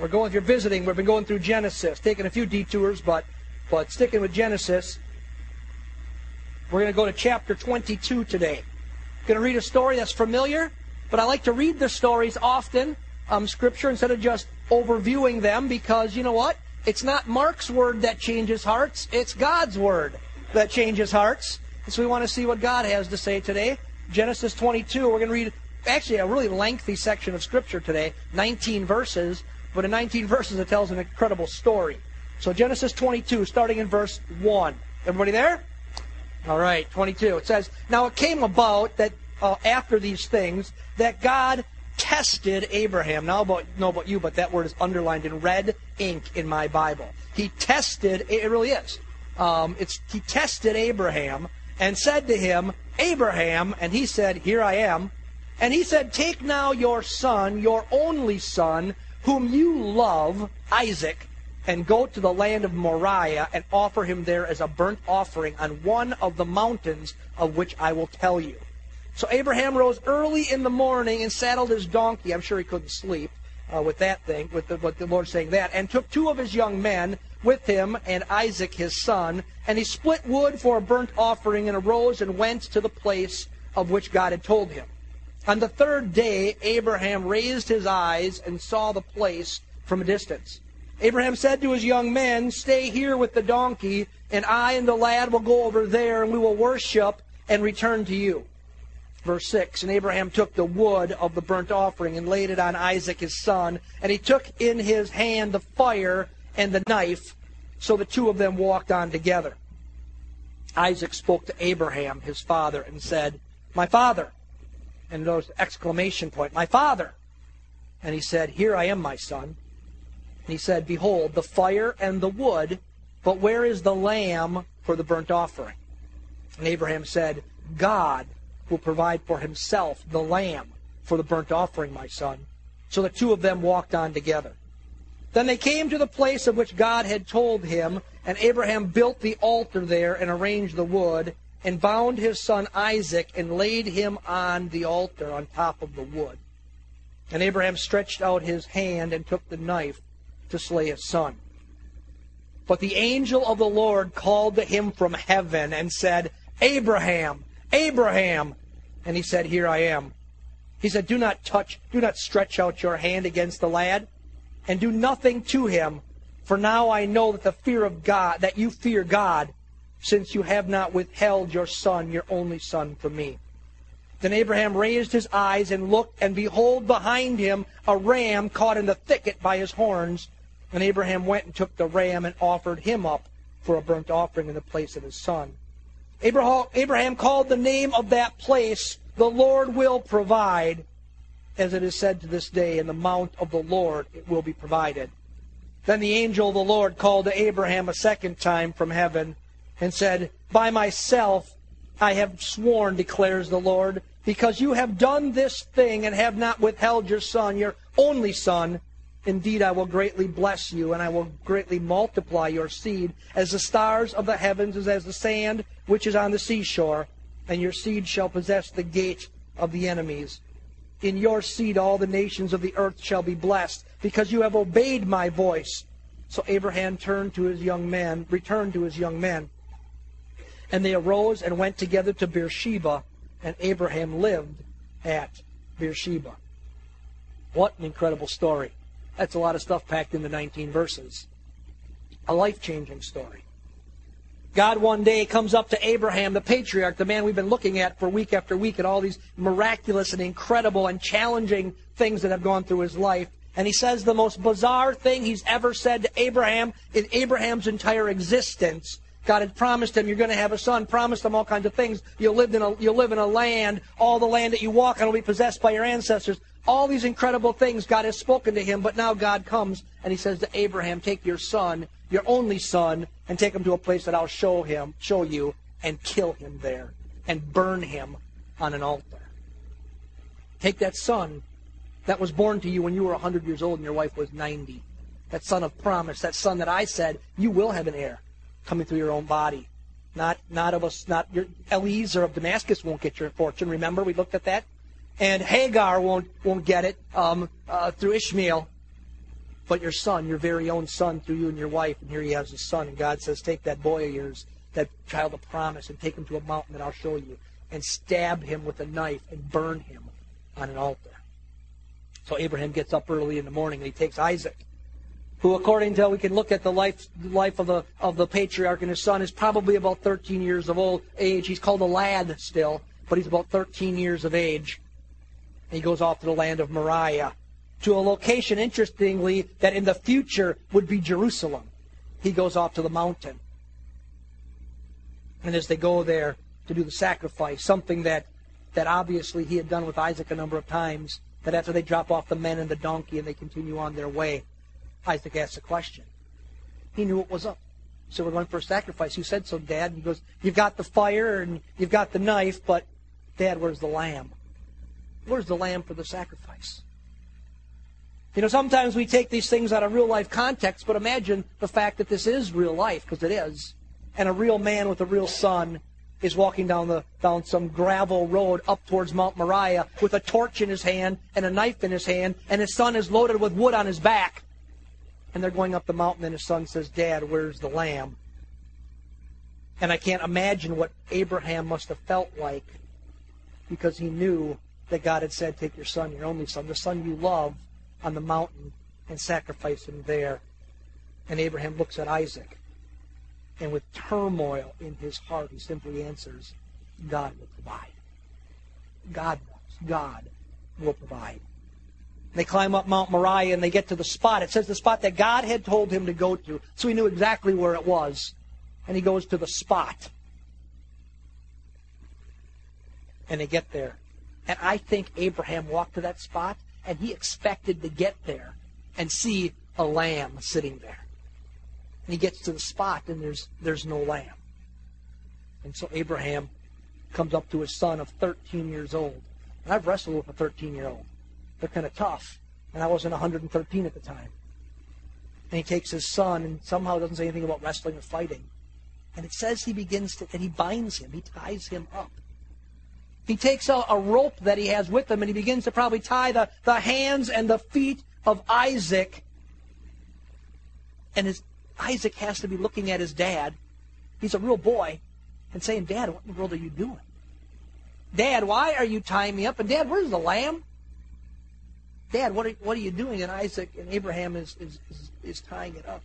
We're going through visiting. We've been going through Genesis, taking a few detours, but sticking with Genesis. We're going to go to chapter 22 today. I'm going to read a story that's familiar, but I like to read the stories often, Scripture, instead of just overviewing them, because you know what? It's not Mark's word that changes hearts. It's God's word that changes hearts. And so we want to see what God has to say today. Genesis 22, we're going to read actually a really lengthy section of Scripture today, 19 verses. But in 19 verses, it tells an incredible story. So Genesis 22, starting in verse 1. Everybody there? All right, 22. It says, "Now it came about that after these things, that God tested Abraham." Now, about you, but that word is underlined in red ink in my Bible. He tested, it really is. He tested Abraham and said to him, "Abraham," and he said, "Here I am." And he said, "Take now your son, your only son, whom you love, Isaac, and go to the land of Moriah and offer him there as a burnt offering on one of the mountains of which I will tell you." So Abraham rose early in the morning and saddled his donkey. I'm sure he couldn't sleep with that thing, with the Lord saying that, and took two of his young men with him and Isaac his son, and he split wood for a burnt offering and arose and went to the place of which God had told him. On the third day, Abraham raised his eyes and saw the place from a distance. Abraham said to his young men, "Stay here with the donkey, and I and the lad will go over there, and we will worship and return to you." Verse 6, "And Abraham took the wood of the burnt offering and laid it on Isaac his son, and he took in his hand the fire and the knife, so the two of them walked on together. Isaac spoke to Abraham, his father, and said, 'My father.'" And notice exclamation point, "My father." And he said, "Here I am, my son." And he said, "Behold, the fire and the wood, but where is the lamb for the burnt offering?" And Abraham said, "God will provide for himself the lamb for the burnt offering, my son." So the two of them walked on together. Then they came to the place of which God had told him, and Abraham built the altar there and arranged the wood, and bound his son Isaac and laid him on the altar on top of the wood. And Abraham stretched out his hand and took the knife to slay his son. But the angel of the Lord called to him from heaven and said, "Abraham, Abraham." And he said, "Here I am." He said, "Do not stretch out your hand against the lad, and do nothing to him, for now I know that that you fear God, since you have not withheld your son, your only son, from me." Then Abraham raised his eyes and looked, and behold, behind him a ram caught in the thicket by his horns. And Abraham went and took the ram and offered him up for a burnt offering in the place of his son. Abraham called the name of that place, "The Lord Will Provide," as it is said to this day, "In the mount of the Lord it will be provided." Then the angel of the Lord called to Abraham a second time from heaven, and said, "By myself I have sworn, declares the Lord, because you have done this thing and have not withheld your son, your only son. Indeed, I will greatly bless you, and I will greatly multiply your seed as the stars of the heavens, as the sand which is on the seashore, and your seed shall possess the gate of the enemies. In your seed all the nations of the earth shall be blessed, because you have obeyed my voice." So Abraham returned to his young men. And they arose and went together to Beersheba, and Abraham lived at Beersheba. What an incredible story. That's a lot of stuff packed into 19 verses. A life-changing story. God one day comes up to Abraham, the patriarch, the man we've been looking at for week after week, and all these miraculous and incredible and challenging things that have gone through his life. And he says the most bizarre thing he's ever said to Abraham in Abraham's entire existence. God had promised him, "You're going to have a son," promised him all kinds of things. You'll live in a land, all the land that you walk on will be possessed by your ancestors. All these incredible things God has spoken to him, but now God comes and he says to Abraham, "Take your son, your only son, and take him to a place that I'll show you, and kill him there, and burn him on an altar. Take that son that was born to you when you were 100 years old and your wife was 90, that son of promise, that son that I said, you will have an heir, coming through your own body. Not Eliezer of Damascus won't get your fortune." Remember, we looked at that. And Hagar won't get it through Ishmael. but your son, your very own son, through you and your wife. And here he has his son. And God says, take that boy of yours, that child of promise, and take him to a mountain that I'll show you, and stab him with a knife and burn him on an altar. So Abraham gets up early in the morning and he takes Isaac, who, according to how we can look at the life of the patriarch and his son, is probably about 13 years of old age. He's called a lad still, but he's about 13 years of age. And he goes off to the land of Moriah, to a location, interestingly, that in the future would be Jerusalem. He goes off to the mountain. And as they go there to do the sacrifice, something that obviously he had done with Isaac a number of times, that after they drop off the men and the donkey and they continue on their way, Isaac asks a question. He knew what was up. So we're going for a sacrifice. Who said so, Dad? And he goes, you've got the fire and you've got the knife, but Dad, where's the lamb? Where's the lamb for the sacrifice? You know, sometimes we take these things out of real life context, but imagine the fact that this is real life, because it is. And a real man with a real son is walking down some gravel road up towards Mount Moriah with a torch in his hand and a knife in his hand, and his son is loaded with wood on his back. And they're going up the mountain, and his son says, Dad, where's the lamb? And I can't imagine what Abraham must have felt like, because he knew that God had said, take your son, your only son, the son you love, on the mountain and sacrifice him there. And Abraham looks at Isaac, and with turmoil in his heart, he simply answers, God will provide. God will provide. They climb up Mount Moriah and they get to the spot. It says the spot that God had told him to go to. So he knew exactly where it was. And he goes to the spot. And they get there. And I think Abraham walked to that spot and he expected to get there and see a lamb sitting there. And he gets to the spot and there's no lamb. And so Abraham comes up to his son of 13 years old. And I've wrestled with a 13-year-old. They're kind of tough. And I wasn't 113 at the time. And he takes his son and somehow doesn't say anything about wrestling or fighting. And it says that he binds him. He ties him up. He takes a rope that he has with him and he begins to probably tie the hands and the feet of Isaac. And Isaac has to be looking at his dad. He's a real boy. And saying, Dad, what in the world are you doing? Dad, why are you tying me up? And Dad, where's the lamb? Dad, what are you doing? And Isaac and Abraham is tying it up.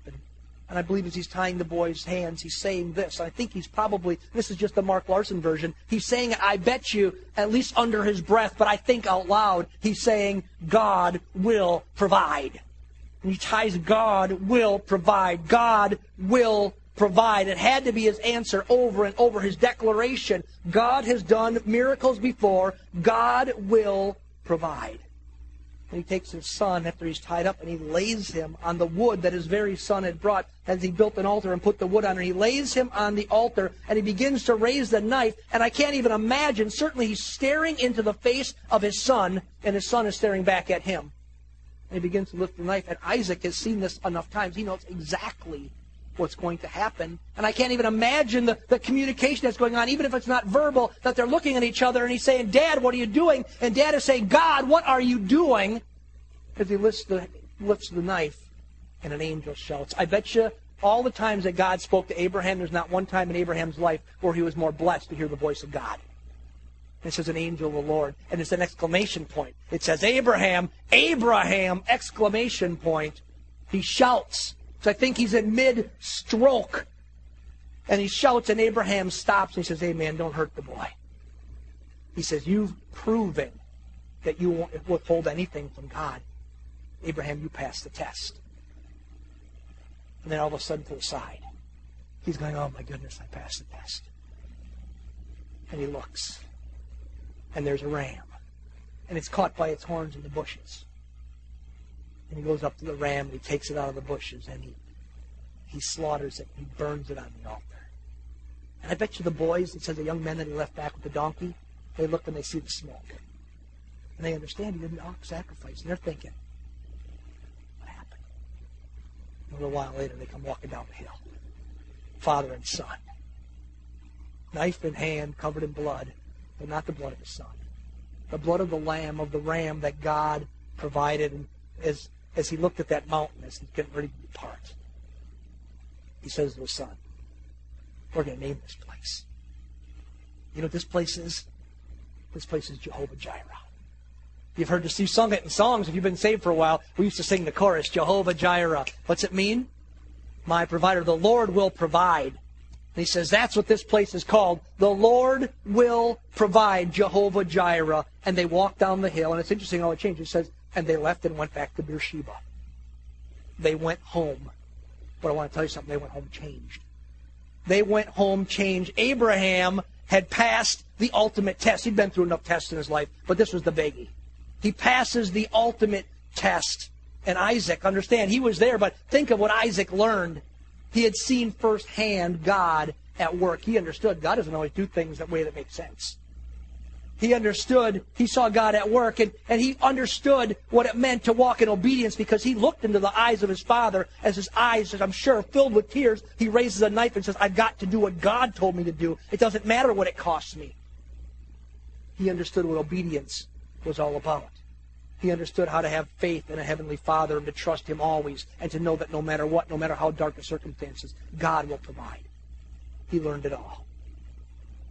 And I believe as he's tying the boy's hands, he's saying this. I think he's probably, this is just the Mark Larson version, he's saying, I bet you, at least under his breath, but I think out loud, he's saying, God will provide. And he ties God will provide. God will provide. It had to be his answer over and over, his declaration. God has done miracles before. God will provide. And he takes his son after he's tied up and he lays him on the wood that his very son had brought as he built an altar and put the wood on it. He lays him on the altar and he begins to raise the knife. And I can't even imagine, certainly he's staring into the face of his son and his son is staring back at him. And he begins to lift the knife. And Isaac has seen this enough times. He knows exactly what's going to happen. And I can't even imagine the communication that's going on, even if it's not verbal, that they're looking at each other and he's saying, Dad, what are you doing? And Dad is saying, God, what are you doing? As he lifts the knife and an angel shouts. I bet you all the times that God spoke to Abraham, there's not one time in Abraham's life where he was more blessed to hear the voice of God. And it says an angel of the Lord. And it's an exclamation point. It says, Abraham, Abraham, exclamation point. He shouts. So I think he's in mid-stroke. And he shouts, and Abraham stops, and he says, hey, man, don't hurt the boy. He says, you've proven that you won't withhold anything from God. Abraham, you passed the test. And then all of a sudden, to the side, he's going, oh, my goodness, I passed the test. And he looks, and there's a ram. And it's caught by its horns in the bushes. And he goes up to the ram and he takes it out of the bushes and he slaughters it and he burns it on the altar. And I bet you the boys, it says the young men that he left back with the donkey, they look and they see the smoke. And they understand he didn't offer sacrifice. And they're thinking, what happened? And a little while later they come walking down the hill. Father and son. Knife in hand, covered in blood, but not the blood of his son. The blood of the ram that God provided. And as as he looked at that mountain as he's getting ready to depart, he says to his son, we're going to name this place. You know what this place is? This place is Jehovah Jireh. You've heard this, you've sung it in songs. If you've been saved for a while, we used to sing the chorus, Jehovah Jireh. What's it mean? My provider. The Lord will provide. And he says that's what this place is called. The Lord will provide, Jehovah Jireh. And they walked down the hill. And it's interesting how it changes. It says, and they left and went back to Beersheba. They went home. But I want to tell you something. They went home changed. They went home changed. Abraham had passed the ultimate test. He'd been through enough tests in his life, but this was the biggie. He passes the ultimate test. And Isaac, understand, he was there, but think of what Isaac learned. He had seen firsthand God at work. He understood God doesn't always do things that way that makes sense. He understood, he saw God at work, and he understood what it meant to walk in obedience because he looked into the eyes of his father as his eyes, I'm sure, filled with tears. He raises a knife and says, I've got to do what God told me to do. It doesn't matter what it costs me. He understood what obedience was all about. He understood how to have faith in a heavenly Father and to trust Him always and to know that no matter what, no matter how dark the circumstances, God will provide. He learned it all.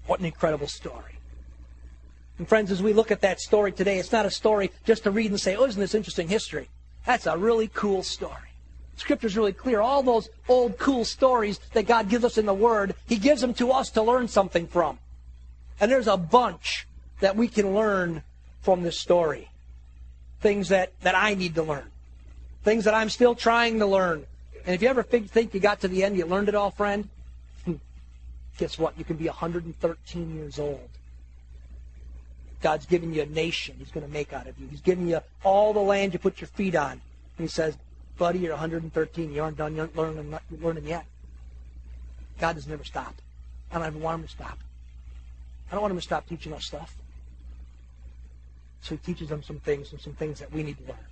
What an incredible story. And friends, as we look at that story today, it's not a story just to read and say, oh, isn't this interesting history? That's a really cool story. Scripture's really clear. All those old cool stories that God gives us in the Word, He gives them to us to learn something from. And there's a bunch that we can learn from this story. Things that I need to learn. Things that I'm still trying to learn. And if you ever think you got to the end, you learned it all, friend, guess what? You can be 113 years old. God's giving you a nation He's going to make out of you. He's giving you all the land you put your feet on. And He says, buddy, you're 113. You aren't done learning yet. God doesn't ever stop. I don't ever want Him to stop. I don't want Him to stop teaching us stuff. So He teaches them some things and some things that we need to learn.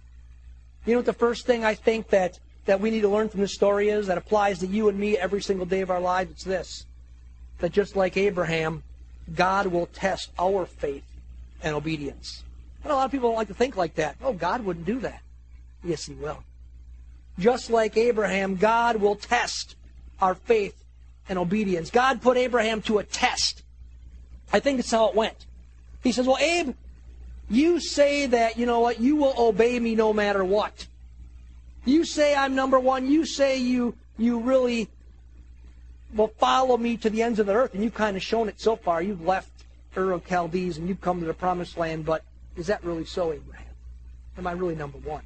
You know what the first thing I think that we need to learn from this story is that applies to you and me every single day of our lives? It's this, that just like Abraham, God will test our faith and obedience. And a lot of people don't like to think like that. Oh, God wouldn't do that. Yes, He will. Just like Abraham, God will test our faith and obedience. God put Abraham to a test. I think that's how it went. He says, well, Abe, you say that, you know what, you will obey me no matter what. You say I'm number one. You say you really will follow me to the ends of the earth. And you've kind of shown it so far. You've left Ur of Chaldees and you've come to the promised land. But is that really so, Abraham? Am I really number one?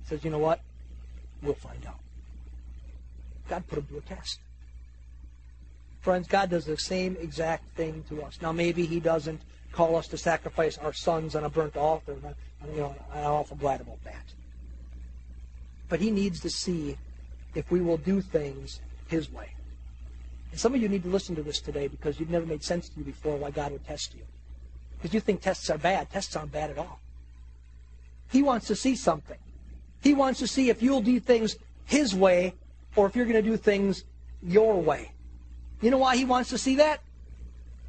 He says, you know what? We'll find out. God put him to a test. Friends, God does the same exact thing to us. Now, maybe He doesn't call us to sacrifice our sons on a burnt altar. I'm awful glad about that. But He needs to see if we will do things His way. And some of you need to listen to this today because you've never made sense to you before why God would test you. Because you think tests are bad. Tests aren't bad at all. He wants to see something. He wants to see if you'll do things His way or if you're going to do things your way. You know why He wants to see that?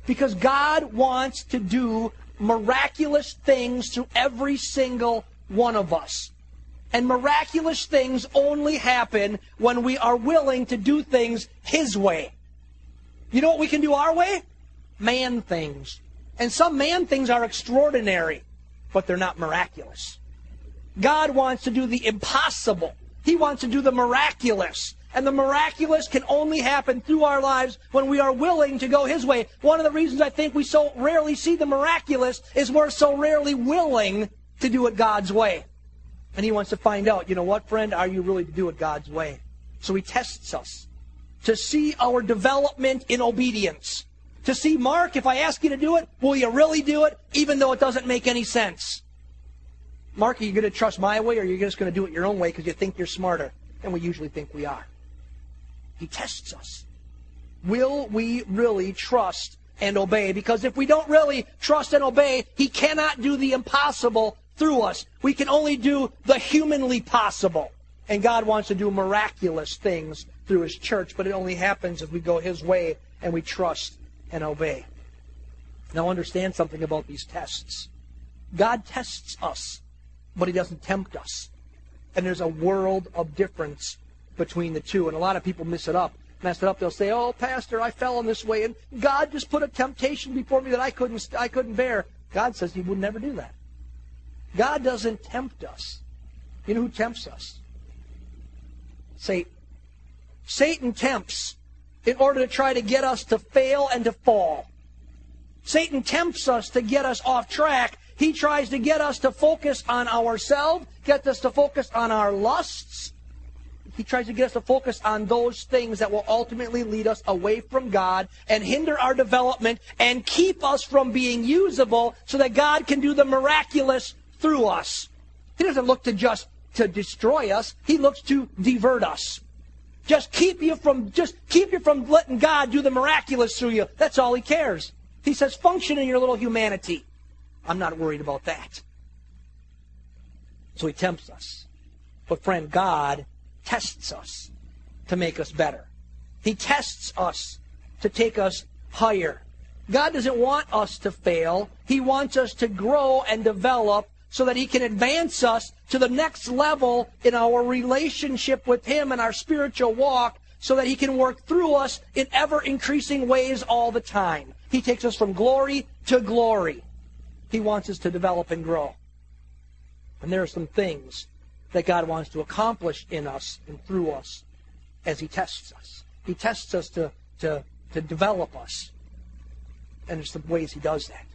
Because God wants to do miraculous things through every single one of us. And miraculous things only happen when we are willing to do things His way. You know what we can do our way? Man things. And some man things are extraordinary, but they're not miraculous. God wants to do the impossible. He wants to do the miraculous. And the miraculous can only happen through our lives when we are willing to go His way. One of the reasons I think we so rarely see the miraculous is we're so rarely willing to do it God's way. And He wants to find out, you know what, friend, are you really to do it God's way? So He tests us to see our development in obedience. To see, Mark, if I ask you to do it, will you really do it, even though it doesn't make any sense? Mark, are you going to trust my way, or are you just going to do it your own way because you think you're smarter? And we usually think we are. He tests us. Will we really trust and obey? Because if we don't really trust and obey, He cannot do the impossible through us. We can only do the humanly possible. And God wants to do miraculous things through His church, but it only happens if we go His way and we trust and obey. Now understand something about these tests. God tests us but he doesn't tempt us. And there's a world of difference between the two. And a lot of people mess it up. They'll say, "Oh, Pastor, I fell in this way, and God just put a temptation before me that I couldn't bear." God says He would never do that. God doesn't tempt us. You know who tempts us? Satan. Satan tempts in order to try to get us to fail and to fall. Satan tempts us to get us off track. He tries to get us to focus on ourselves, get us to focus on our lusts. He tries to get us to focus on those things that will ultimately lead us away from God and hinder our development and keep us from being usable so that God can do the miraculous through us. He doesn't look to just to destroy us. He looks to divert us. Just keep you from letting God do the miraculous through you. That's all he cares. He says, function in your little humanity. I'm not worried about that. So he tempts us. But friend, God tests us to make us better. He tests us to take us higher. God doesn't want us to fail. He wants us to grow and develop so that He can advance us to the next level in our relationship with Him and our spiritual walk so that He can work through us in ever-increasing ways all the time. He takes us from glory to glory. He wants us to develop and grow. And there are some things that God wants to accomplish in us and through us as He tests us. He tests us to develop us. And there's some ways He does that.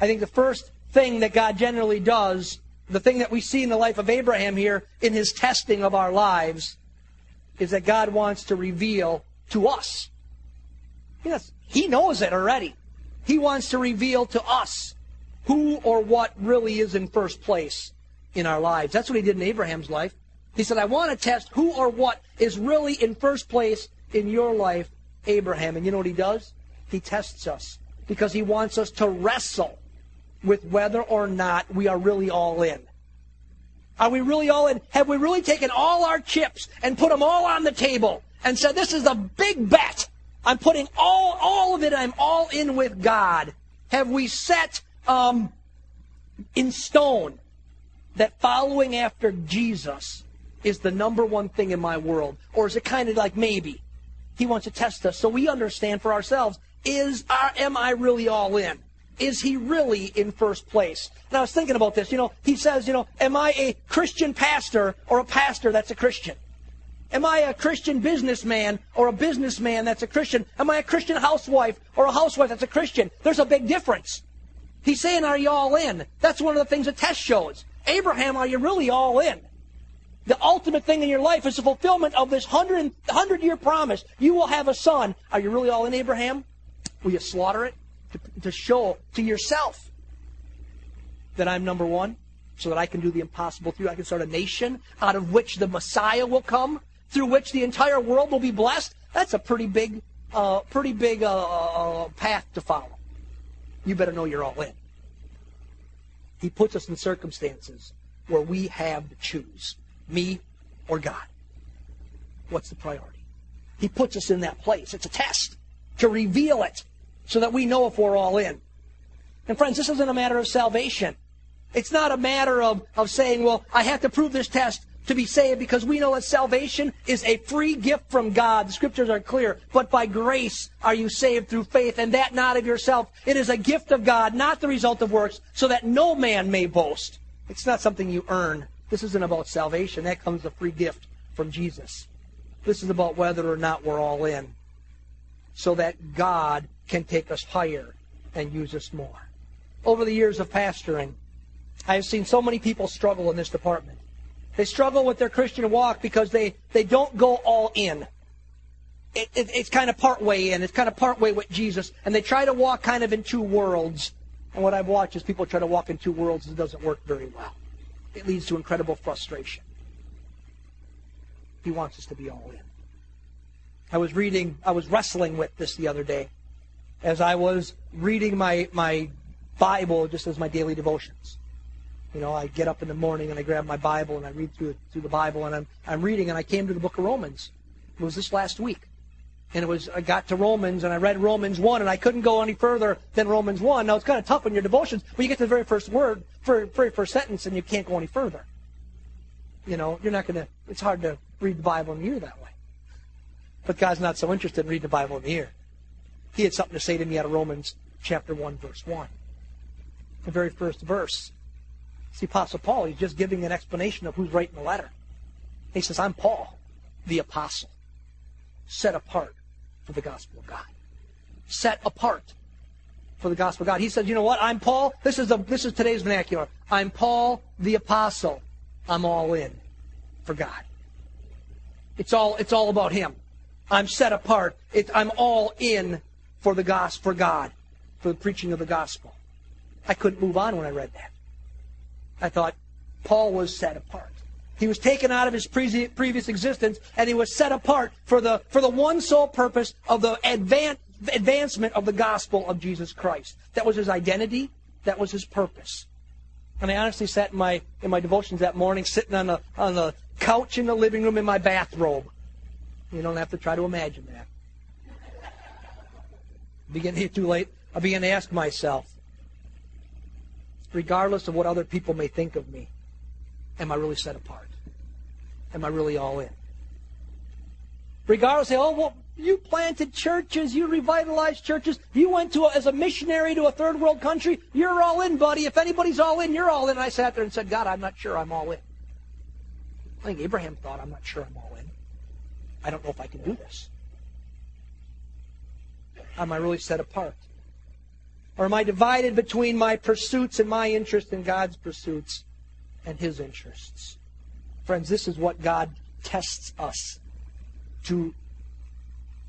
I think the first thing that God generally does, the thing that we see in the life of Abraham here in his testing of our lives, is that God wants to reveal to us. Yes, He knows it already. He wants to reveal to us who or what really is in first place in our lives. That's what He did in Abraham's life. He said, I want to test who or what is really in first place in your life, Abraham. And you know what He does? He tests us because He wants us to wrestle with whether or not we are really all in. Are we really all in? Have we really taken all our chips and put them all on the table and said, this is a big bet. I'm putting all of it. I'm all in with God. Have we set in stone that following after Jesus is the number one thing in my world? Or is it kind of like maybe? He wants to test us so we understand for ourselves, am I really all in? Is He really in first place? And I was thinking about this. He says, am I a Christian pastor or a pastor that's a Christian? Am I a Christian businessman or a businessman that's a Christian? Am I a Christian housewife or a housewife that's a Christian? There's a big difference. He's saying, are you all in? That's one of the things a test shows. Abraham, are you really all in? The ultimate thing in your life is the fulfillment of this 100-year promise. You will have a son. Are you really all in, Abraham? Will you slaughter it to show to yourself that I'm number one so that I can do the impossible through you? I can start a nation out of which the Messiah will come, through which the entire world will be blessed. That's a pretty big path to follow. You better know you're all in. He puts us in circumstances where we have to choose, me or God. What's the priority? He puts us in that place. It's a test to reveal it so that we know if we're all in. And friends, this isn't a matter of salvation. It's not a matter of saying, well, I have to prove this test to be saved, because we know that salvation is a free gift from God. The Scriptures are clear. But by grace are you saved through faith, and that not of yourself. It is a gift of God, not the result of works, so that no man may boast. It's not something you earn. This isn't about salvation. That comes a free gift from Jesus. This is about whether or not we're all in, so that God can take us higher and use us more. Over the years of pastoring, I have seen so many people struggle in this department. They struggle with their Christian walk because they don't go all in. It's kind of part way in. It's kind of part way with Jesus. And they try to walk kind of in two worlds. And what I've watched is people try to walk in two worlds, and it doesn't work very well. It leads to incredible frustration. He wants us to be all in. I was wrestling with this the other day as I was reading my Bible just as my daily devotions. I get up in the morning and I grab my Bible and I read through the Bible, and I'm reading, and I came to the book of Romans. It was this last week. And I got to Romans, and I read Romans 1, and I couldn't go any further than Romans 1. Now, it's kind of tough in your devotions, but you get to the very first word, very first sentence, and you can't go any further. You know, you're not going to, it's hard to read the Bible in the year that way. But God's not so interested in reading the Bible in the year. He had something to say to me out of Romans chapter 1, verse 1. The very first verse. See, Apostle Paul, he's just giving an explanation of who's writing the letter. He says, I'm Paul, the apostle, set apart for the gospel of God. Set apart for the gospel of God. He said, you know what? I'm Paul. This is today's vernacular. I'm Paul, the apostle. I'm all in for God. It's all about him. I'm set apart. I'm all in for the gospel, for God, for the preaching of the gospel. I couldn't move on when I read that. I thought, Paul was set apart. He was taken out of his previous existence, and he was set apart for the one sole purpose of the advancement of the gospel of Jesus Christ. That was his identity. That was his purpose. And I honestly sat in my devotions that morning, sitting on the couch in the living room in my bathrobe. You don't have to try to imagine that. I began to ask myself, regardless of what other people may think of me, am I really set apart? Am I really all in? Regardless, you planted churches, you revitalized churches, you went as a missionary to a third world country, you're all in, buddy. If anybody's all in, you're all in. And I sat there and said, God, I'm not sure I'm all in. I think Abraham thought, I'm not sure I'm all in. I don't know if I can do this. Am I really set apart? Or am I divided between my pursuits and my interest and God's pursuits and his interests? Friends, this is what God tests us to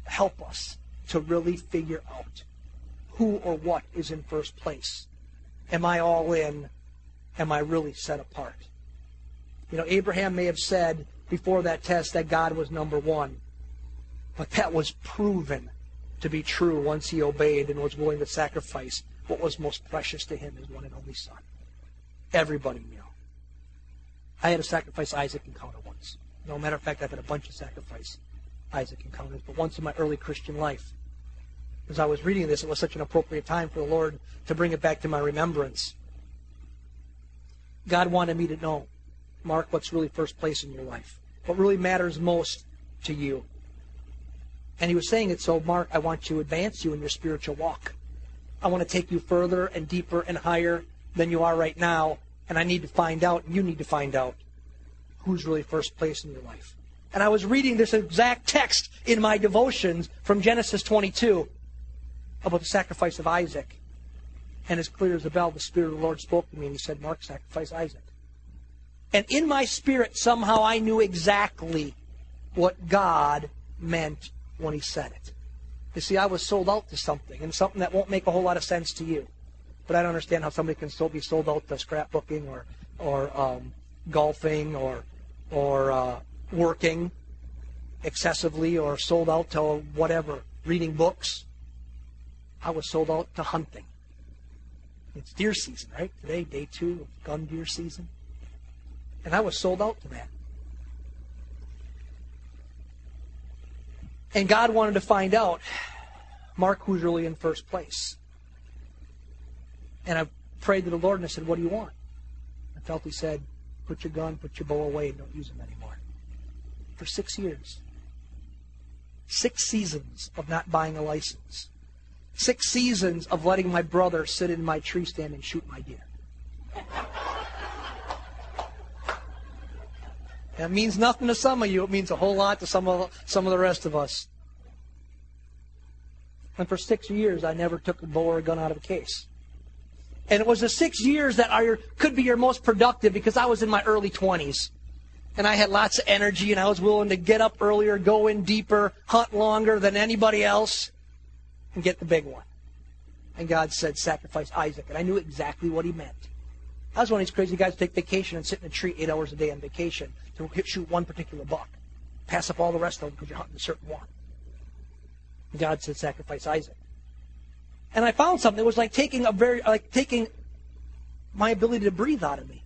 help us to really figure out who or what is in first place. Am I all in? Am I really set apart? You know, Abraham may have said before that test that God was number one, but that was proven to be true once he obeyed and was willing to sacrifice what was most precious to him, his one and only son. Everybody knew. I had to sacrifice Isaac and Connor once. No matter of fact, I've had a bunch of sacrifice Isaac and Connor, but once in my early Christian life, as I was reading this, it was such an appropriate time for the Lord to bring it back to my remembrance. God wanted me to know, Mark, what's really first place in your life? What really matters most to you? And he was saying it, so Mark, I want to advance you in your spiritual walk. I want to take you further and deeper and higher than you are right now. And I need to find out, and you need to find out, who's really first place in your life. And I was reading this exact text in my devotions from Genesis 22 about the sacrifice of Isaac. And as clear as a bell, the Spirit of the Lord spoke to me, and he said, Mark, sacrifice Isaac. And in my spirit, somehow I knew exactly what God meant when he said it. You see, I was sold out to something, and something that won't make a whole lot of sense to you. But I don't understand how somebody can still be sold out to scrapbooking or golfing or working excessively, or sold out to whatever, reading books. I was sold out to hunting. It's deer season, right? Today, day 2 of gun deer season. And I was sold out to that. And God wanted to find out, Mark, who's really in first place. And I prayed to the Lord, and I said, what do you want? I felt he said, put your gun, put your bow away, and don't use them anymore. For 6 years. 6 seasons of not buying a license. 6 seasons of letting my brother sit in my tree stand and shoot my deer. That means nothing to some of you. It means a whole lot to some of the rest of us. And for 6 years, I never took a bow or a gun out of a case. And it was the 6 years that could be your most productive, because I was in my early 20s. And I had lots of energy, and I was willing to get up earlier, go in deeper, hunt longer than anybody else, and get the big one. And God said, sacrifice Isaac. And I knew exactly what he meant. I was one of these crazy guys who take vacation and sit in a tree 8 hours a day on vacation to shoot one particular buck. Pass up all the rest of them because you're hunting a certain one. And God said, sacrifice Isaac. And I found something that was like taking my ability to breathe out of me.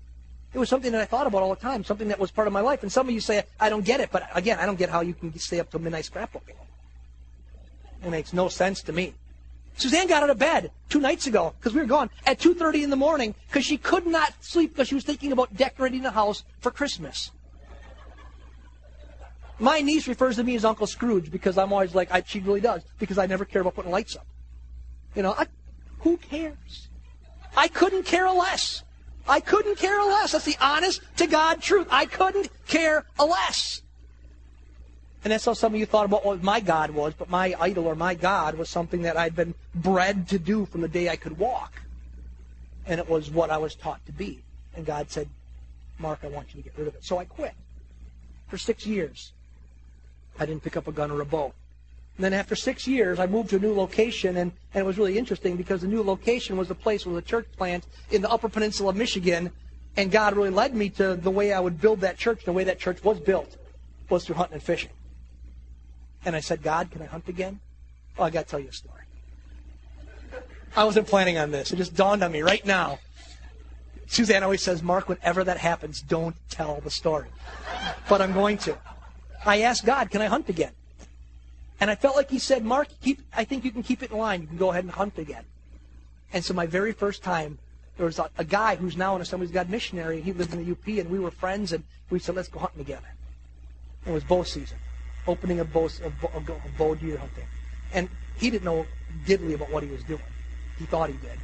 It was something that I thought about all the time, something that was part of my life. And some of you say, I don't get it. But again, I don't get how you can stay up till midnight scrapbooking. It makes no sense to me. Suzanne got out of bed 2 nights ago, because we were gone, at 2:30 in the morning, because she could not sleep because she was thinking about decorating the house for Christmas. My niece refers to me as Uncle Scrooge because I'm always like, she really does, because I never care about putting lights up. You know, who cares? I couldn't care less. I couldn't care less. That's the honest to God truth. I couldn't care less. And that's how some of you thought about what my God was, but my idol or my God was something that I'd been bred to do from the day I could walk. And it was what I was taught to be. And God said, Mark, I want you to get rid of it. So I quit. For 6 years, I didn't pick up a gun or a bow. And then after 6 years, I moved to a new location, and it was really interesting because the new location was the place where the church plant in the Upper Peninsula of Michigan, and God really led me to the way I would build that church. The way that church was built was through hunting and fishing. And I said, God, can I hunt again? Oh, I got to tell you a story. I wasn't planning on this. It just dawned on me right now. Suzanne always says, Mark, whenever that happens, don't tell the story. But I'm going to. I asked God, can I hunt again? And I felt like he said, Mark, I think you can keep it in line. You can go ahead and hunt again. And so my very first time, there was a guy who's now an Assembly of God missionary. He lived in the UP, and we were friends, and we said, let's go hunting together. It was bow season, opening of bow deer hunting. And he didn't know diddly about what he was doing. He thought he did. And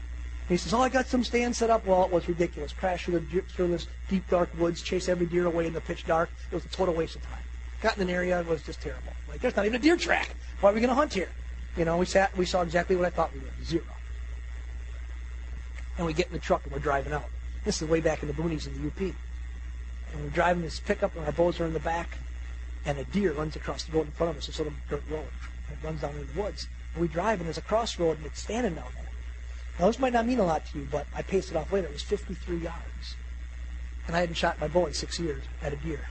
he says, I got some stand set up. Well, it was ridiculous. Crashed through this deep, dark woods, chased every deer away in the pitch dark. It was a total waste of time. Got in an area, it was just terrible. Like, there's not even a deer track. Why are we going to hunt here? You know, we saw exactly what I thought we would. 0. And we get in the truck and we're driving out. This is way back in the boonies in the UP. And we're driving this pickup and our bows are in the back. And a deer runs across the road in front of us, this little dirt road. It runs down into the woods. And we drive and there's a crossroad and it's standing down there. Now, this might not mean a lot to you, but I paced it off later. It was 53 yards. And I hadn't shot my bow in 6 years at a deer.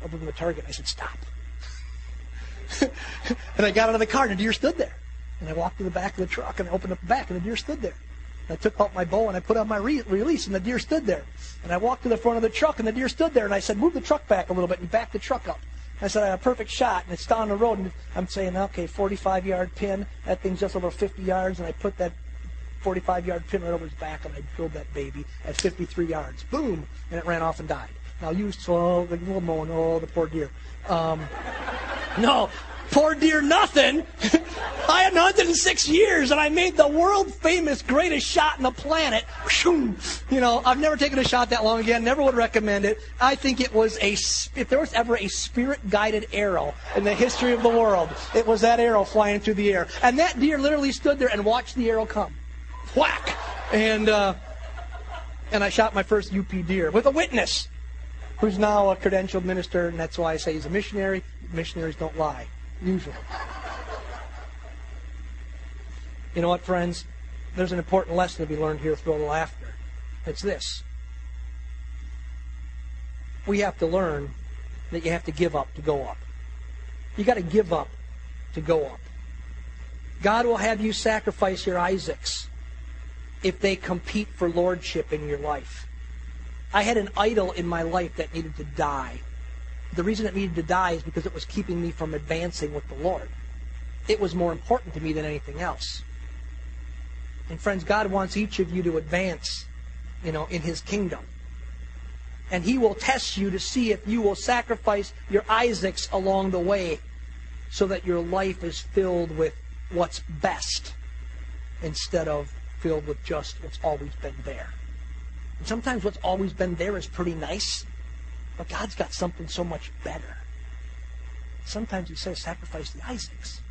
I opened the target and I said, stop. And I got out of the car and the deer stood there. And I walked to the back of the truck and I opened up the back and the deer stood there. And I took out my bow and I put out my release and the deer stood there. And I walked to the front of the truck and the deer stood there. And I said, move the truck back a little bit and back the truck up. And I said, I had a perfect shot and it's down the road. And I'm saying, okay, 45-yard pin. That thing's just over 50 yards. And I put that 45-yard pin right over his back, and I drilled that baby at 53 yards. Boom! And it ran off and died. Now you saw the little moan, oh, the poor deer. No, poor deer nothing. I hadn't hunted in 6 years, and I made the world-famous greatest shot on the planet. You know, I've never taken a shot that long again. Never would recommend it. I think it was if there was ever a spirit-guided arrow in the history of the world, it was that arrow flying through the air. And that deer literally stood there and watched the arrow come. Whack! And I shot my first UP deer with a witness who's now a credentialed minister, and that's why I say he's a missionary. Missionaries don't lie, usually. You know what, friends? There's an important lesson to be learned here through the laughter. It's this. We have to learn that you have to give up to go up. You got to give up to go up. God will have you sacrifice your Isaacs if they compete for lordship in your life. I had an idol in my life that needed to die. The reason it needed to die is because it was keeping me from advancing with the Lord. It was more important to me than anything else. And friends, God wants each of you to advance, you know, in His kingdom. And He will test you to see if you will sacrifice your Isaacs along the way so that your life is filled with what's best instead of filled with just what's always been there. And sometimes what's always been there is pretty nice, but God's got something so much better. Sometimes He says, sacrifice the Isaacs.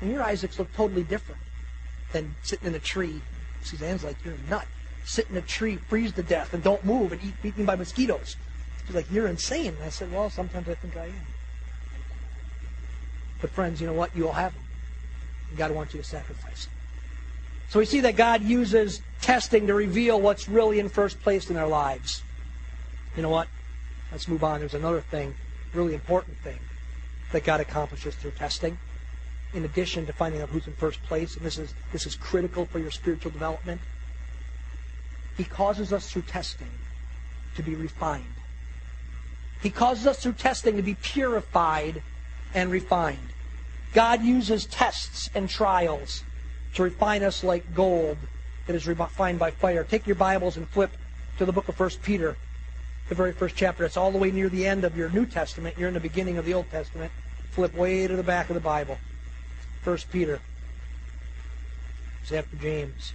And your Isaacs look totally different than sitting in a tree. Suzanne's like, you're a nut. Sit in a tree, freeze to death, and don't move, and eaten by mosquitoes. She's like, you're insane. And I said, well, sometimes I think I am. But friends, you know what? You'll have them. And God wants you to sacrifice them. So we see that God uses testing to reveal what's really in first place in our lives. You know what? Let's move on. There's another thing, really important thing, that God accomplishes through testing. In addition to finding out who's in first place, and this is critical for your spiritual development, He causes us through testing to be refined. He causes us through testing to be purified and refined. God uses tests and trials to refine us like gold that is refined by fire. Take your Bibles and flip to the book of 1 Peter, the very first chapter. It's all the way near the end of your New Testament. You're in the beginning of the Old Testament. Flip way to the back of the Bible. 1 Peter. It's after James.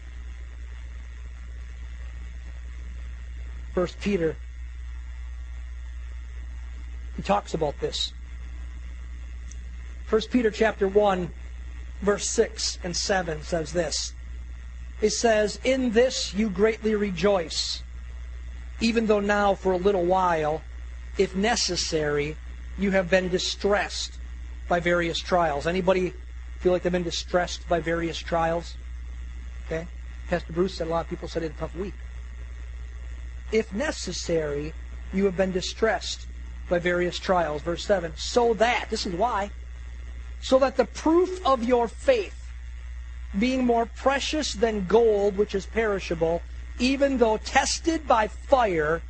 1 Peter. He talks about this. 1 Peter chapter 1, verse 6 and 7 says this. It says, "In this you greatly rejoice, even though now for a little while, if necessary, you have been distressed by various trials." Anybody feel like they've been distressed by various trials? Okay? Pastor Bruce said a lot of people said it was a tough week. If necessary, you have been distressed by various trials. Verse 7, "So that," this is why, "so that the proof of your faith, being more precious than gold, which is perishable, even though tested by fire,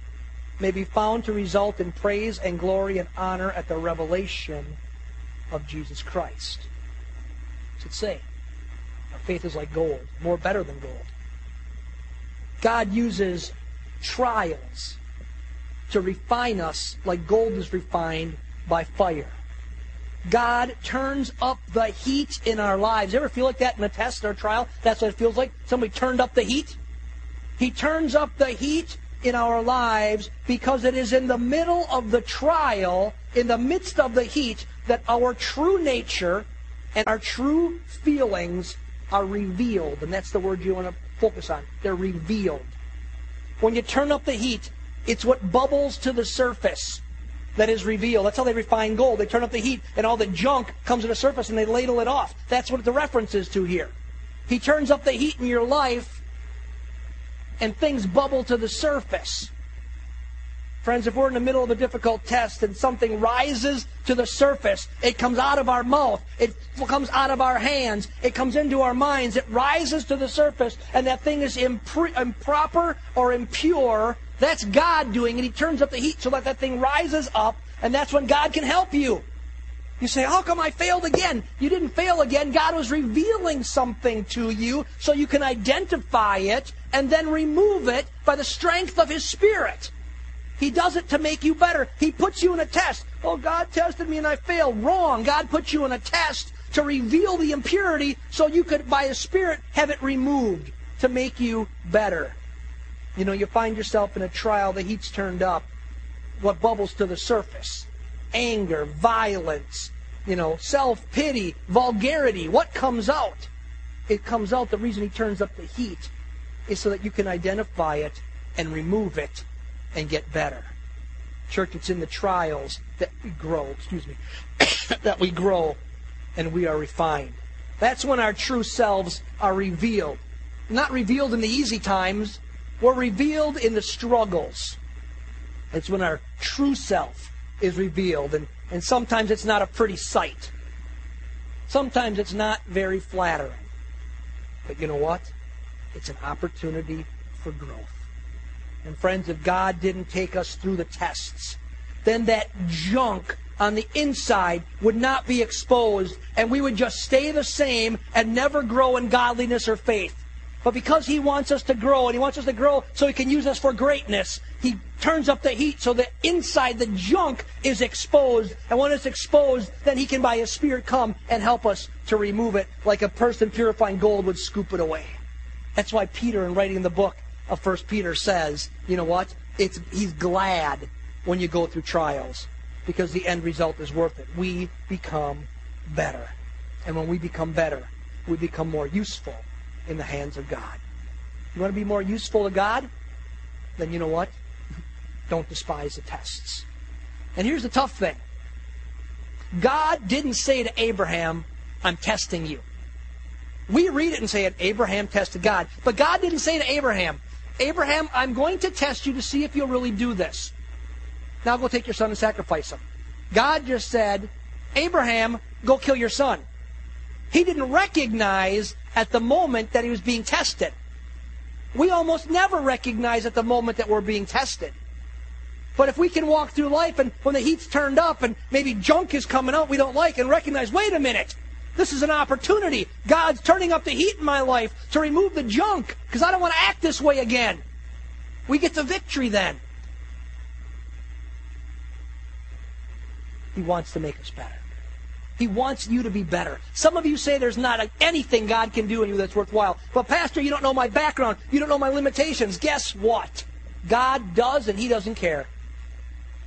may be found to result in praise and glory and honor at the revelation of Jesus Christ." What's it say? Our faith is like gold, more better than gold. God uses trials to refine us like gold is refined by fire. God turns up the heat in our lives. You ever feel like that in a test or a trial? That's what it feels like. Somebody turned up the heat. He turns up the heat in our lives because it is in the middle of the trial, in the midst of the heat, that our true nature and our true feelings are revealed. And that's the word you want to focus on. They're revealed. When you turn up the heat, it's what bubbles to the surface that is revealed. That's how they refine gold. They turn up the heat and all the junk comes to the surface and they ladle it off. That's what the reference is to here. He turns up the heat in your life and things bubble to the surface. Friends, if we're in the middle of a difficult test and something rises to the surface, it comes out of our mouth, it comes out of our hands, it comes into our minds, it rises to the surface, and that thing is improper or impure, that's God doing it. He turns up the heat so that that thing rises up, and that's when God can help you. You say, "How come I failed again?" You didn't fail again. God was revealing something to you so you can identify it and then remove it by the strength of His Spirit. He does it to make you better. He puts you in a test. "Oh, God tested me and I failed." Wrong. God puts you in a test to reveal the impurity so you could, by His Spirit, have it removed to make you better. You know, you find yourself in a trial, the heat's turned up. What bubbles to the surface? Anger, violence, self-pity, vulgarity. What comes out? It comes out, the reason He turns up the heat is so that you can identify it and remove it and get better. Church, it's in the trials that we grow, that we grow and we are refined. That's when our true selves are revealed. Not revealed in the easy times, we're revealed in the struggles. It's when our true self is revealed, and sometimes it's not a pretty sight. Sometimes it's not very flattering. But you know what? It's an opportunity for growth. And friends, if God didn't take us through the tests, then that junk on the inside would not be exposed, and we would just stay the same and never grow in godliness or faith. But because He wants us to grow, and He wants us to grow so He can use us for greatness, He turns up the heat so that inside the junk is exposed. And when it's exposed, then He can, by His Spirit, come and help us to remove it like a person purifying gold would scoop it away. That's why Peter, in writing the book of 1 Peter, says, you know what? He's glad when you go through trials because the end result is worth it. We become better. And when we become better, we become more useful in the hands of God. You want to be more useful to God? Then you know what? Don't despise the tests. And here's the tough thing. God didn't say to Abraham, "I'm testing you." We read it and say it, Abraham tested God. But God didn't say to Abraham, "Abraham, I'm going to test you to see if you'll really do this. Now go take your son and sacrifice him." God just said, "Abraham, go kill your son." He didn't recognize at the moment that he was being tested. We almost never recognize at the moment that we're being tested. But if we can walk through life and when the heat's turned up and maybe junk is coming out we don't like and recognize, wait a minute, This is an opportunity. God's turning up the heat in my life to remove the junk because I don't want to act this way again. We get the victory then. He wants to make us better. He wants you to be better. Some of you say there's not anything God can do in you that's worthwhile. But Pastor, you don't know my background. You don't know my limitations. Guess what? God does, and He doesn't care.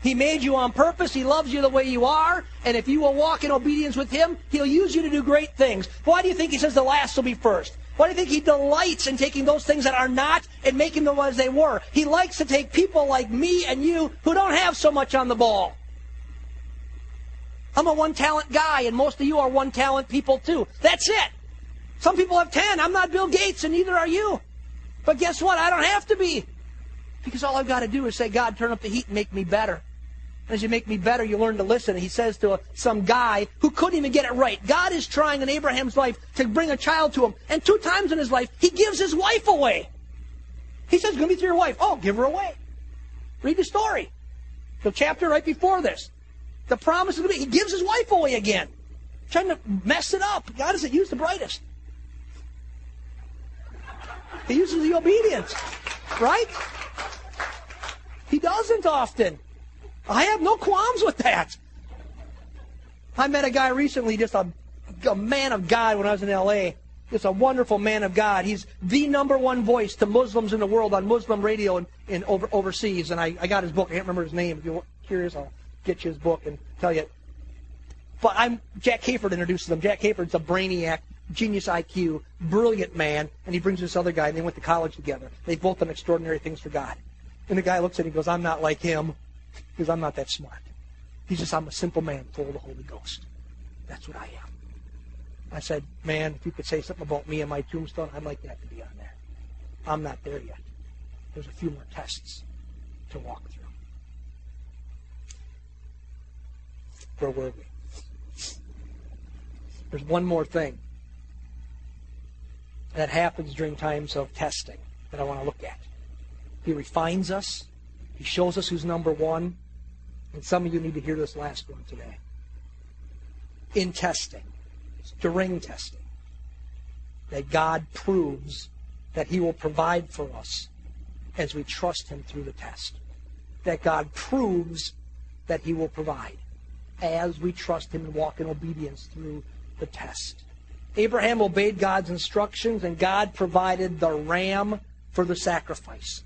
He made you on purpose. He loves you the way you are. And if you will walk in obedience with Him, He'll use you to do great things. Why do you think He says the last will be first? Why do you think He delights in taking those things that are not and making them as they were? He likes to take people like me and you who don't have so much on the ball. I'm a one-talent guy, and most of you are one-talent people too. That's it. Some people have 10. I'm not Bill Gates, and neither are you. But guess what? I don't have to be. Because all I've got to do is say, God, turn up the heat and make me better. As you make me better, you learn to listen. He says to some guy who couldn't even get it right, God is trying in Abraham's life to bring a child to him. And 2 times in his life, he gives his wife away. He says, it's going to be to your wife. Oh, give her away. Read the story. The chapter right before this. The promise is going to be, he gives his wife away again. Trying to mess it up. God doesn't use the brightest. He uses the obedience. Right? He doesn't often. I have no qualms with that. I met a guy recently, just a man of God when I was in L.A., just a wonderful man of God. He's the #1 voice to Muslims in the world on Muslim radio and overseas. And I got his book. I can't remember his name. If you're curious, I'll get you his book and tell you. But Jack Hayford introduces him. Jack Hayford's a brainiac, genius IQ, brilliant man. And he brings this other guy, and they went to college together. They've both done extraordinary things for God. And the guy looks at him and goes, I'm not like him. Because I'm not that smart. He's just, I'm a simple man full of the Holy Ghost. That's what I am. I said, man, if you could say something about me and my tombstone, I'd like that to be on there. I'm not there yet. There's a few more tests to walk through. Where were we? There's one more thing that happens during times of testing that I want to look at. He refines us. He shows us who's #1. And some of you need to hear this last one today. In testing, it's during testing, that God proves that He will provide for us as we trust Him through the test. That God proves that He will provide as we trust Him and walk in obedience through the test. Abraham obeyed God's instructions, and God provided the ram for the sacrifice.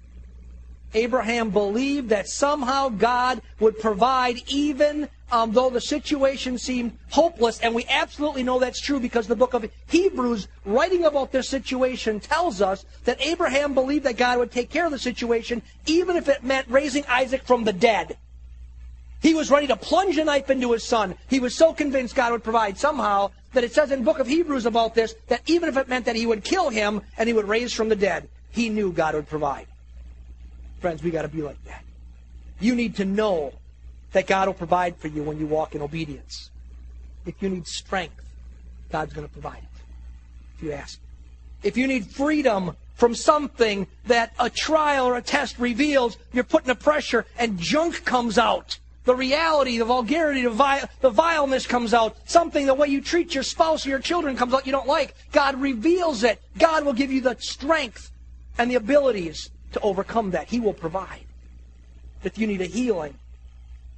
Abraham believed that somehow God would provide even though the situation seemed hopeless. And we absolutely know that's true because the book of Hebrews, writing about this situation, tells us that Abraham believed that God would take care of the situation even if it meant raising Isaac from the dead. He was ready to plunge a knife into his son. He was so convinced God would provide somehow that it says in the book of Hebrews about this, that even if it meant that He would kill him and He would raise from the dead, he knew God would provide. Friends, we got to be like that. You need to know that God will provide for you when you walk in obedience. If you need strength, God's going to provide it, if you ask. If you need freedom from something that a trial or a test reveals, you're put under pressure and junk comes out. The reality, the vulgarity, the vileness comes out. Something, the way you treat your spouse or your children comes out you don't like. God reveals it. God will give you the strength and the abilities to overcome that. He will provide. If you need a healing,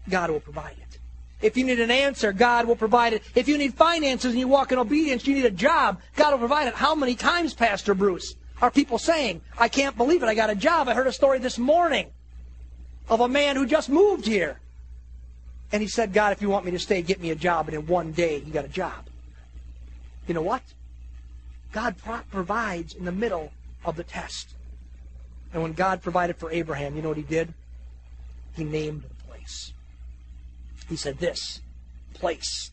God will provide it. If you need an answer, God will provide it. If you need finances and you walk in obedience, you need a job, God will provide it. How many times, Pastor Bruce, are people saying, I can't believe it, I got a job. I heard a story this morning of a man who just moved here. And he said, God, if you want me to stay, get me a job. And in one day, he got a job. You know what? God provides in the middle of the test. And when God provided for Abraham, you know what He did? He named the place. He said, this place.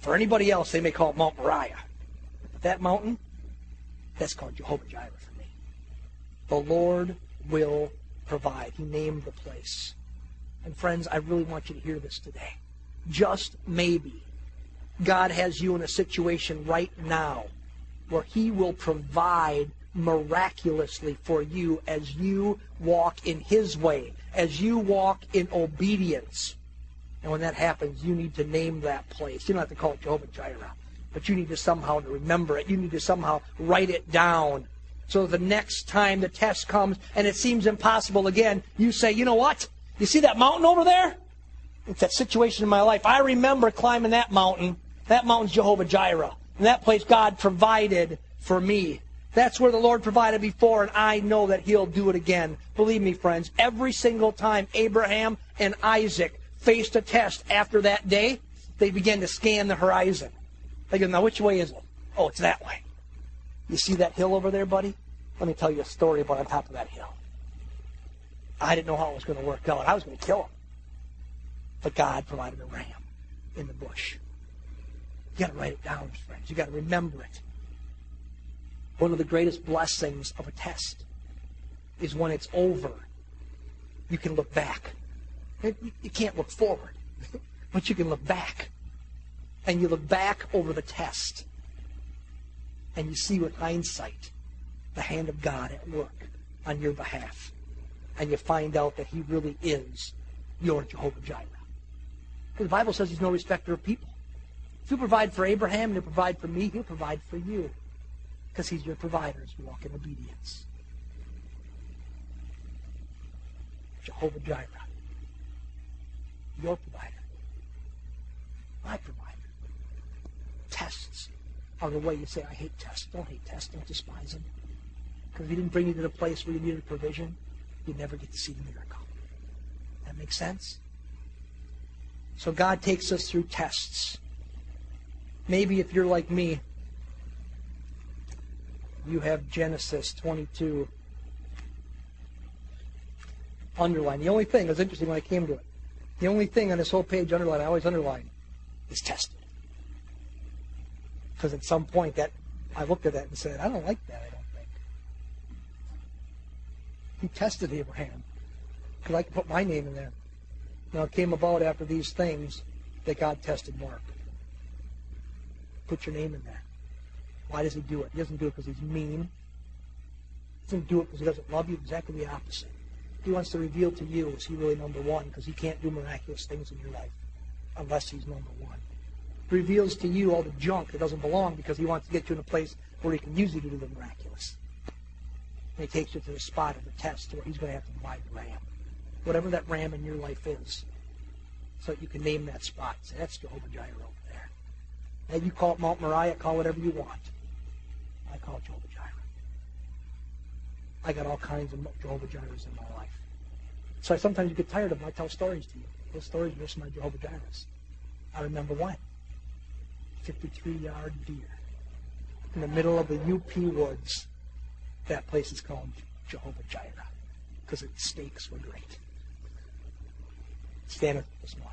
For anybody else, they may call it Mount Moriah. But that mountain, that's called Jehovah Jireh for me. The Lord will provide. He named the place. And friends, I really want you to hear this today. Just maybe God has you in a situation right now where He will provide miraculously for you as you walk in His way, as you walk in obedience. And when that happens, you need to name that place. You don't have to call it Jehovah Jireh. But you need to somehow remember it. You need to somehow write it down. So the next time the test comes and it seems impossible again, you say, you know what? You see that mountain over there? It's that situation in my life. I remember climbing that mountain. That mountain's Jehovah Jireh. And that place God provided for me. That's where the Lord provided before, and I know that He'll do it again. Believe me, friends, every single time Abraham and Isaac faced a test after that day, they began to scan the horizon. They go, now which way is it? Oh, it's that way. You see that hill over there, buddy? Let me tell you a story about on top of that hill. I didn't know how it was going to work out. I was going to kill him. But God provided a ram in the bush. You've got to write it down, friends. You've got to remember it. One of the greatest blessings of a test is when it's over, you can look back. You can't look forward, but you can look back. And you look back over the test, and you see with hindsight the hand of God at work on your behalf. And you find out that He really is your Jehovah Jireh. Because the Bible says He's no respecter of people. If He'll provide for Abraham and He'll provide for me, He'll provide for you. Because He's your provider as you walk in obedience. Jehovah Jireh. Your provider. My provider. Tests are the way you say, I hate tests. Don't hate tests. Don't despise them. Because if He didn't bring you to the place where you needed provision, you'd never get to see the miracle. That makes sense? So God takes us through tests. Maybe if you're like me, you have Genesis 22 underlined. The only thing, it was interesting when I came to it, the only thing on this whole page underlined, I always underline, is tested. Because at some point that I looked at that and said, I don't like that, I don't think. He tested Abraham. Because I could put my name in there. Now it came about after these things that God tested Mark. Put your name in there. Why does He do it? He doesn't do it because He's mean. He doesn't do it because He doesn't love you. Exactly the opposite. He wants to reveal to you, is He really number one? Because He can't do miraculous things in your life unless He's number one. He reveals to you all the junk that doesn't belong because He wants to get you in a place where He can use you to do the miraculous. And He takes you to the spot of the test where He's going to have to provide the ram. Whatever that ram in your life is. So that you can name that spot. Say, that's Jehovah Jireh over there. And you call it Mount Moriah, call it whatever you want. I call it Jehovah Jireh. I got all kinds of Jehovah Jirehs in my life. So I sometimes get tired of them. I tell stories to you. Those stories are just my Jehovah Jirehs. I remember one. 53-yard deer. In the middle of the UP woods. That place is called Jehovah Jireh. Because its stakes were great. Stand up this morning.